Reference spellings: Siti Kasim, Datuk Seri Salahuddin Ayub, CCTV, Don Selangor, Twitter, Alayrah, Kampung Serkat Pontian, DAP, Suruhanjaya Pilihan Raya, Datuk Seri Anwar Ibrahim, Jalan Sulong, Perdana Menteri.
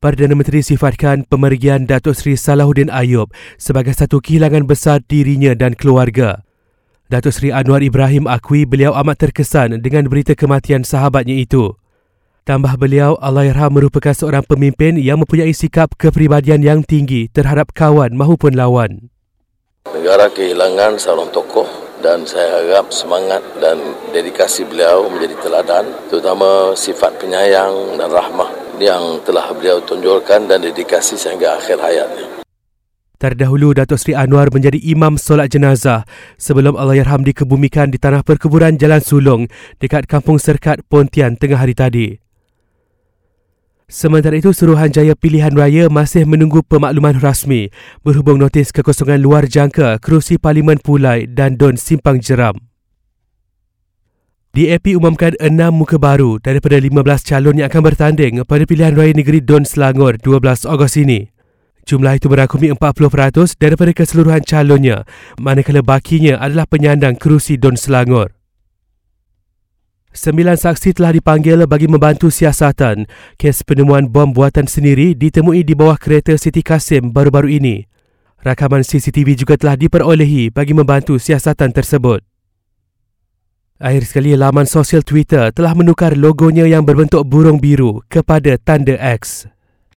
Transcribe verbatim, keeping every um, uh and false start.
Perdana Menteri sifatkan pemergian Datuk Seri Salahuddin Ayub sebagai satu kehilangan besar dirinya dan keluarga. Datuk Seri Anwar Ibrahim akui beliau amat terkesan dengan berita kematian sahabatnya itu. Tambah beliau, Alayrah merupakan seorang pemimpin yang mempunyai sikap kepribadian yang tinggi terhadap kawan maupun lawan. Negara kehilangan seorang tokoh dan saya harap semangat dan dedikasi beliau menjadi teladan, terutama sifat penyayang dan rahmah yang telah beliau tunjukkan dan dedikasi sehingga akhir hayatnya. Terdahulu, Datuk Seri Anwar menjadi imam solat jenazah sebelum Allahyarham dikebumikan di tanah perkuburan Jalan Sulong dekat Kampung Serkat Pontian tengah hari tadi. Sementara itu, Suruhanjaya Pilihan Raya masih menunggu pemakluman rasmi berhubung notis kekosongan luar jangka kerusi Parlimen Pulai dan Don Simpang Jeram. D A P umumkan enam muka baru daripada lima belas calon yang akan bertanding pada pilihan raya negeri Don Selangor dua belas Ogos ini. Jumlah itu merangkumi empat puluh peratus daripada keseluruhan calonnya, manakala bakinya adalah penyandang kerusi Don Selangor. Sembilan saksi telah dipanggil bagi membantu siasatan kes penemuan bom buatan sendiri ditemui di bawah kereta Siti Kasim baru-baru ini. Rakaman C C T V juga telah diperolehi bagi membantu siasatan tersebut. Akhir sekali, laman sosial Twitter telah menukar logonya yang berbentuk burung biru kepada tanda X.